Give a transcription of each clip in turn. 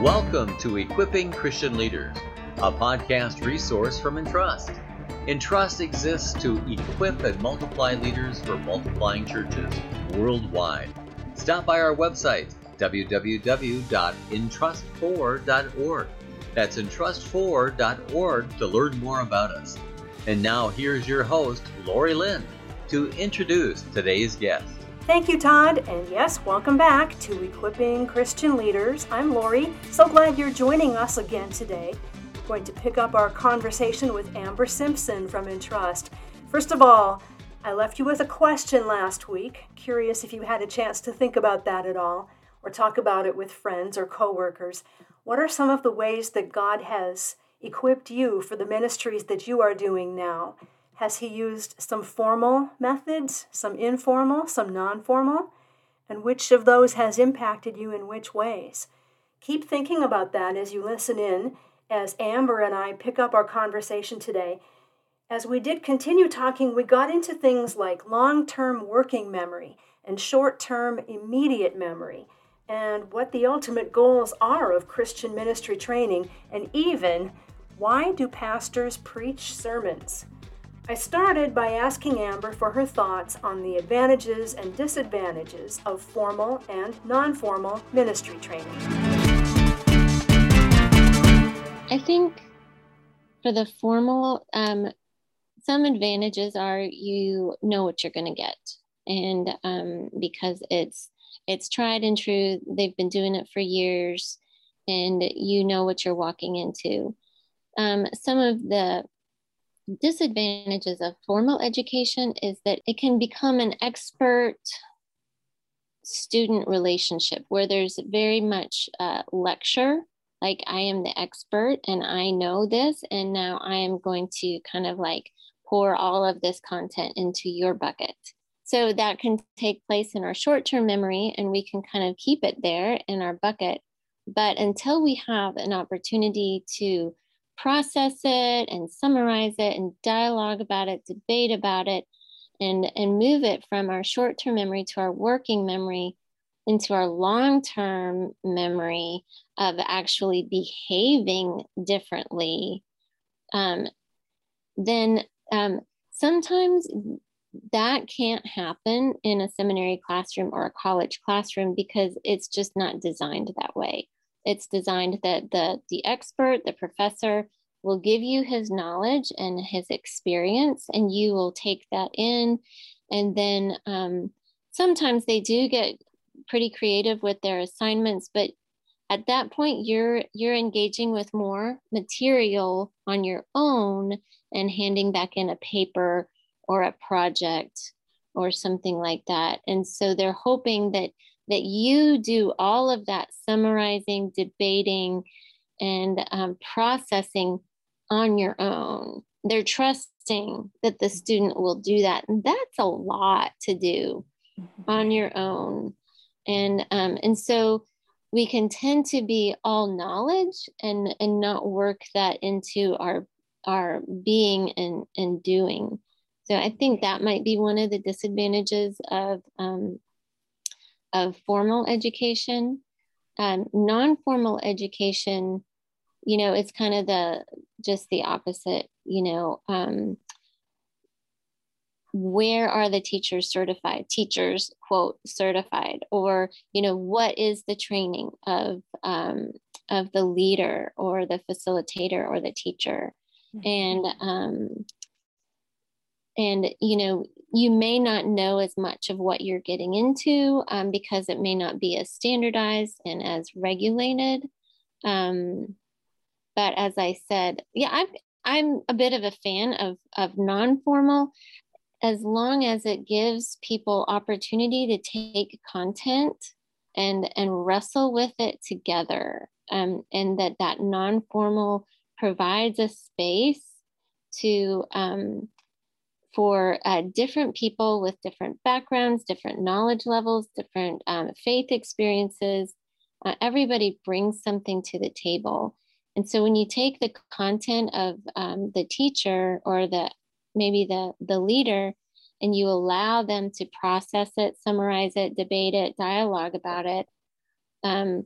Welcome to Equipping Christian Leaders, a podcast resource from Entrust. Entrust exists to equip and multiply leaders for multiplying churches worldwide. Stop by our website, www.entrust4.org. That's entrust4.org to learn more about us. And now here's your host, Laurie Lind, to introduce today's guest. Thank you, Todd, and yes, welcome back to Equipping Christian Leaders. I'm Laurie. So glad you're joining us again today. We're going to pick up our conversation with Amber Simpson from Entrust. First of all, I left you with a question last week. Curious if you had a chance to think about that at all, or talk about it with friends or coworkers. What are some of the ways that God has equipped you for the ministries that you are doing now? Has he used some formal methods, some informal, some non-formal? And which of those has impacted you in which ways? Keep thinking about that as you listen in, as Amber and I pick up our conversation today. As we did continue talking, we got into things like long-term working memory and short-term immediate memory, and what the ultimate goals are of Christian ministry training, and even why do pastors preach sermons? I started by asking Amber for her thoughts on the advantages and disadvantages of formal and non-formal ministry training. I think for the formal, some advantages are you know what you're going to get, and because it's tried and true. They've been doing it for years, and you know what you're walking into. Some of the disadvantages of formal education is that it can become an expert-student relationship where there's very much lecture, like I am the expert and I know this, and now I am going to kind of like pour all of this content into your bucket. So that can take place in our short-term memory, and we can kind of keep it there in our bucket. But until we have an opportunity to process it and summarize it and dialogue about it, debate about it, and move it from our short-term memory to our working memory into our long-term memory of actually behaving differently, then sometimes that can't happen in a seminary classroom or a college classroom because it's just not designed that way. It's designed that the expert, the professor, will give you his knowledge and his experience, and you will take that in. And then sometimes they do get pretty creative with their assignments, but at that point, you're engaging with more material on your own and handing back in a paper or a project or something like that. And so they're hoping that you do all of that summarizing, debating, and processing on your own. They're trusting that the student will do that. And that's a lot to do on your own. And so we can tend to be all knowledge and not work that into our being and doing. So I think that might be one of the disadvantages of formal education. Non-formal education, you know, it's kind of just the opposite. You know, where are the teachers certified? Teachers, quote, certified, or you know, what is the training of the leader or the facilitator or the teacher, And, you know, you may not know as much of what you're getting into because it may not be as standardized and as regulated. But as I said, yeah, I'm a bit of a fan of non-formal, as long as it gives people opportunity to take content and wrestle with it together. And that non-formal provides a space to for different people with different backgrounds, different knowledge levels, different faith experiences. Everybody brings something to the table. And so when you take the content of the teacher or the leader, and you allow them to process it, summarize it, debate it, dialogue about it, I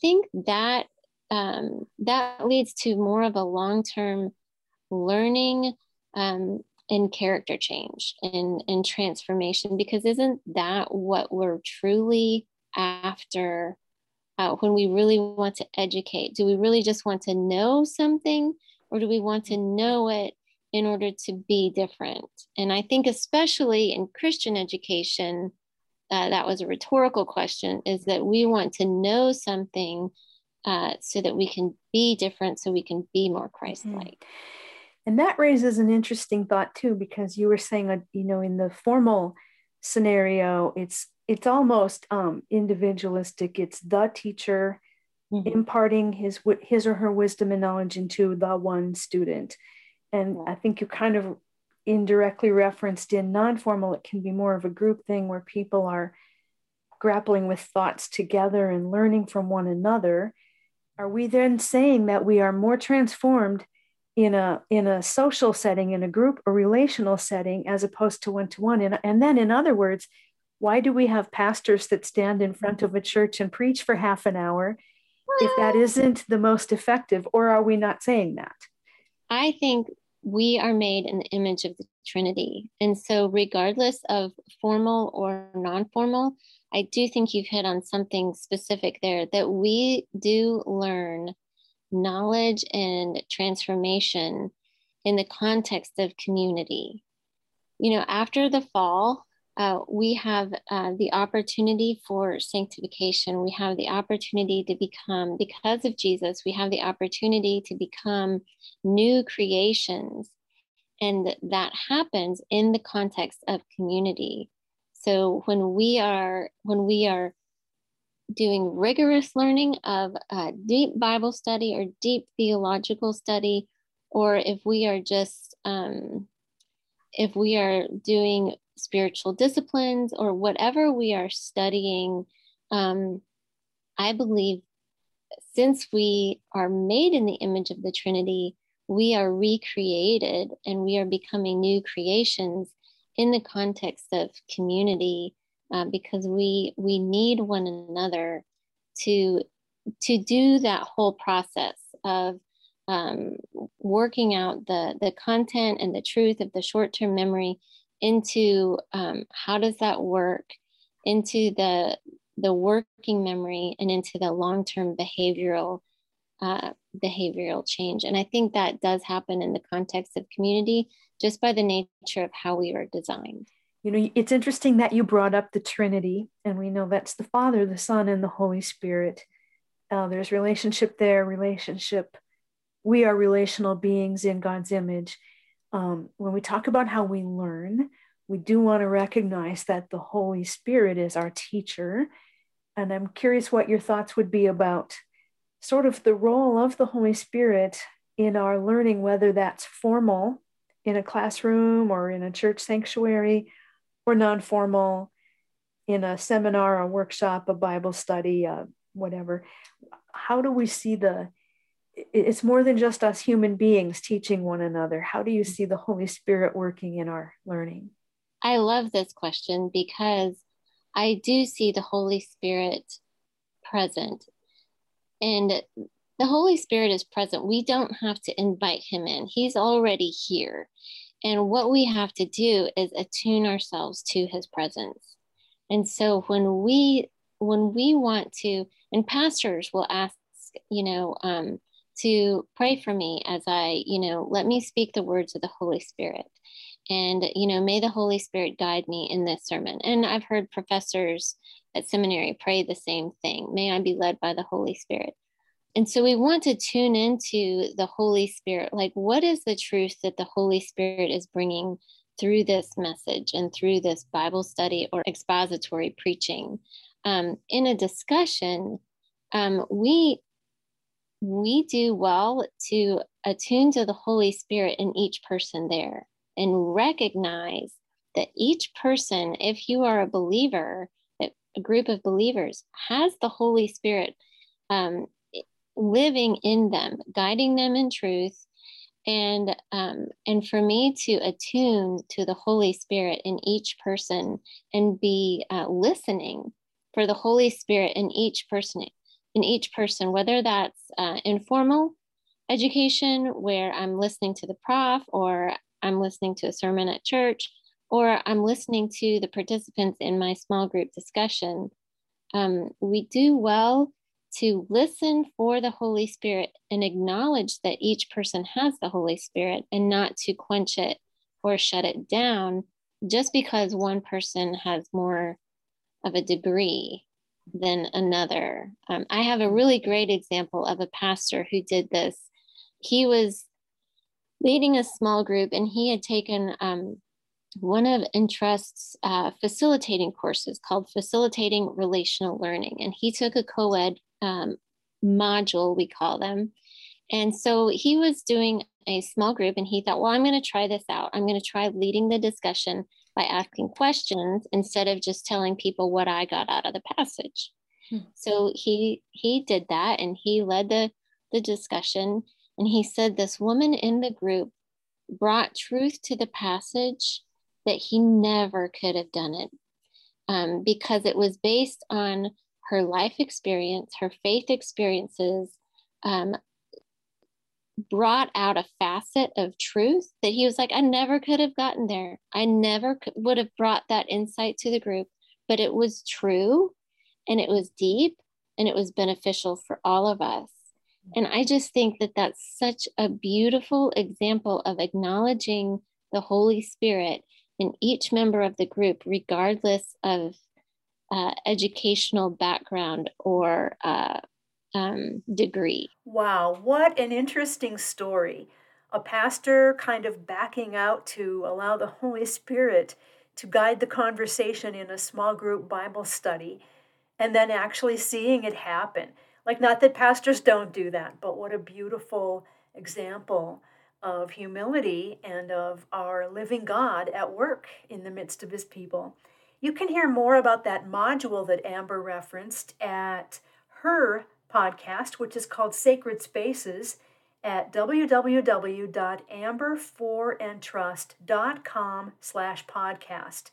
think that that leads to more of a long-term learning and character change and transformation, because isn't that what we're truly after when we really want to educate? Do we really just want to know something, or do we want to know it in order to be different? And I think especially in Christian education, that was a rhetorical question, is that we want to know something so that we can be different, so we can be more Christ-like. And that raises an interesting thought too, because you were saying, you know, in the formal scenario, it's almost individualistic. It's the teacher imparting his or her wisdom and knowledge into the one student. And I think you kind of indirectly referenced in non-formal, it can be more of a group thing where people are grappling with thoughts together and learning from one another. Are we then saying that we are more transformed in a social setting, in a group or relational setting, as opposed to one-to-one? And then, in other words, why do we have pastors that stand in front of a church and preach for half an hour if that isn't the most effective? Or are we not saying that? I think we are made in the image of the Trinity. And so regardless of formal or non-formal, I do think you've hit on something specific there, that we do learn knowledge and transformation in the context of community. You know, after the fall, we have the opportunity for sanctification. We have the opportunity to become, because of Jesus, we have the opportunity to become new creations. And that happens in the context of community. So when we are doing rigorous learning of deep Bible study or deep theological study, or if we are just, if we are doing spiritual disciplines or whatever we are studying, I believe since we are made in the image of the Trinity, we are recreated and we are becoming new creations in the context of community. Because we need one another to do that whole process of working out the content and the truth of the short-term memory into how does that work into the working memory and into the long-term behavioral change. And I think that does happen in the context of community just by the nature of how we are designed. You know, it's interesting that you brought up the Trinity, and we know that's the Father, the Son, and the Holy Spirit. There's relationship there, relationship. We are relational beings in God's image. When we talk about how we learn, we do want to recognize that the Holy Spirit is our teacher. And I'm curious what your thoughts would be about sort of the role of the Holy Spirit in our learning, whether that's formal in a classroom or in a church sanctuary, or non-formal, in a seminar, a workshop, a Bible study, whatever. How do we see it's more than just us human beings teaching one another. How do you see the Holy Spirit working in our learning? I love this question because I do see the Holy Spirit present. And the Holy Spirit is present. We don't have to invite him in. He's already here. And what we have to do is attune ourselves to his presence. And so when we want to, and pastors will ask, you know, to pray for me as I, you know, let me speak the words of the Holy Spirit. And, you know, may the Holy Spirit guide me in this sermon. And I've heard professors at seminary pray the same thing. May I be led by the Holy Spirit. And so we want to tune into the Holy Spirit. Like, what is the truth that the Holy Spirit is bringing through this message and through this Bible study or expository preaching? In a discussion, we do well to attune to the Holy Spirit in each person there and recognize that each person, if you are a believer, a group of believers, has the Holy Spirit living in them, guiding them in truth. And for me to attune to the Holy Spirit in each person and be listening for the Holy Spirit in each person in each person, whether that's informal education where I'm listening to the prof, or I'm listening to a sermon at church, or I'm listening to the participants in my small group discussion. We do well to listen for the Holy Spirit and acknowledge that each person has the Holy Spirit, and not to quench it or shut it down just because one person has more of a degree than another. I have a really great example of a pastor who did this. He was leading a small group, and he had taken one of Entrust's facilitating courses called Facilitating Relational Learning. And he took a co-ed module, we call them. And so he was doing a small group, and he thought, well, I'm going to try this out. I'm going to try leading the discussion by asking questions instead of just telling people what I got out of the passage. So he did that, and he led the discussion. And he said, this woman in the group brought truth to the passage that he never could have done it, because it was based on her life experience, her faith experiences, brought out a facet of truth that he was like, I never could have gotten there. I never would have brought that insight to the group, but it was true, and it was deep, and it was beneficial for all of us. And I just think that that's such a beautiful example of acknowledging the Holy Spirit in each member of the group, regardless of educational background or degree. Wow, what an interesting story. A pastor kind of backing out to allow the Holy Spirit to guide the conversation in a small group Bible study, and then actually seeing it happen. Like, not that pastors don't do that, but what a beautiful example of humility and of our living God at work in the midst of his people. You can hear more about that module that Amber referenced at her podcast, which is called Sacred Spaces, at www.amber4entrust.com/podcast,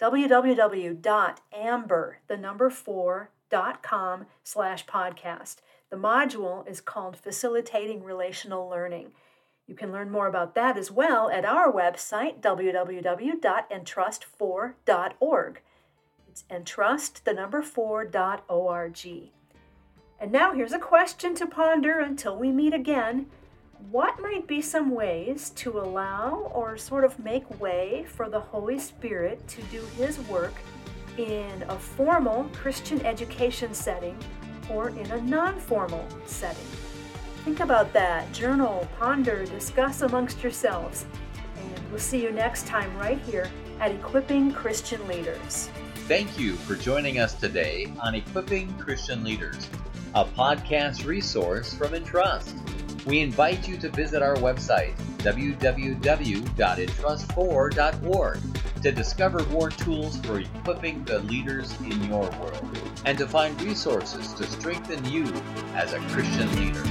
www.amber4.com/podcast. The module is called Facilitating Relational Learning. You can learn more about that as well at our website, www.entrust4.org. It's entrust4.org. And now here's a question to ponder until we meet again. What might be some ways to allow or sort of make way for the Holy Spirit to do his work in a formal Christian education setting or in a non-formal setting? Think about that. Journal, ponder, discuss amongst yourselves. And we'll see you next time right here at Equipping Christian Leaders. Thank you for joining us today on Equipping Christian Leaders, a podcast resource from Entrust. We invite you to visit our website, www.entrust4.org, to discover more tools for equipping the leaders in your world, and to find resources to strengthen you as a Christian leader.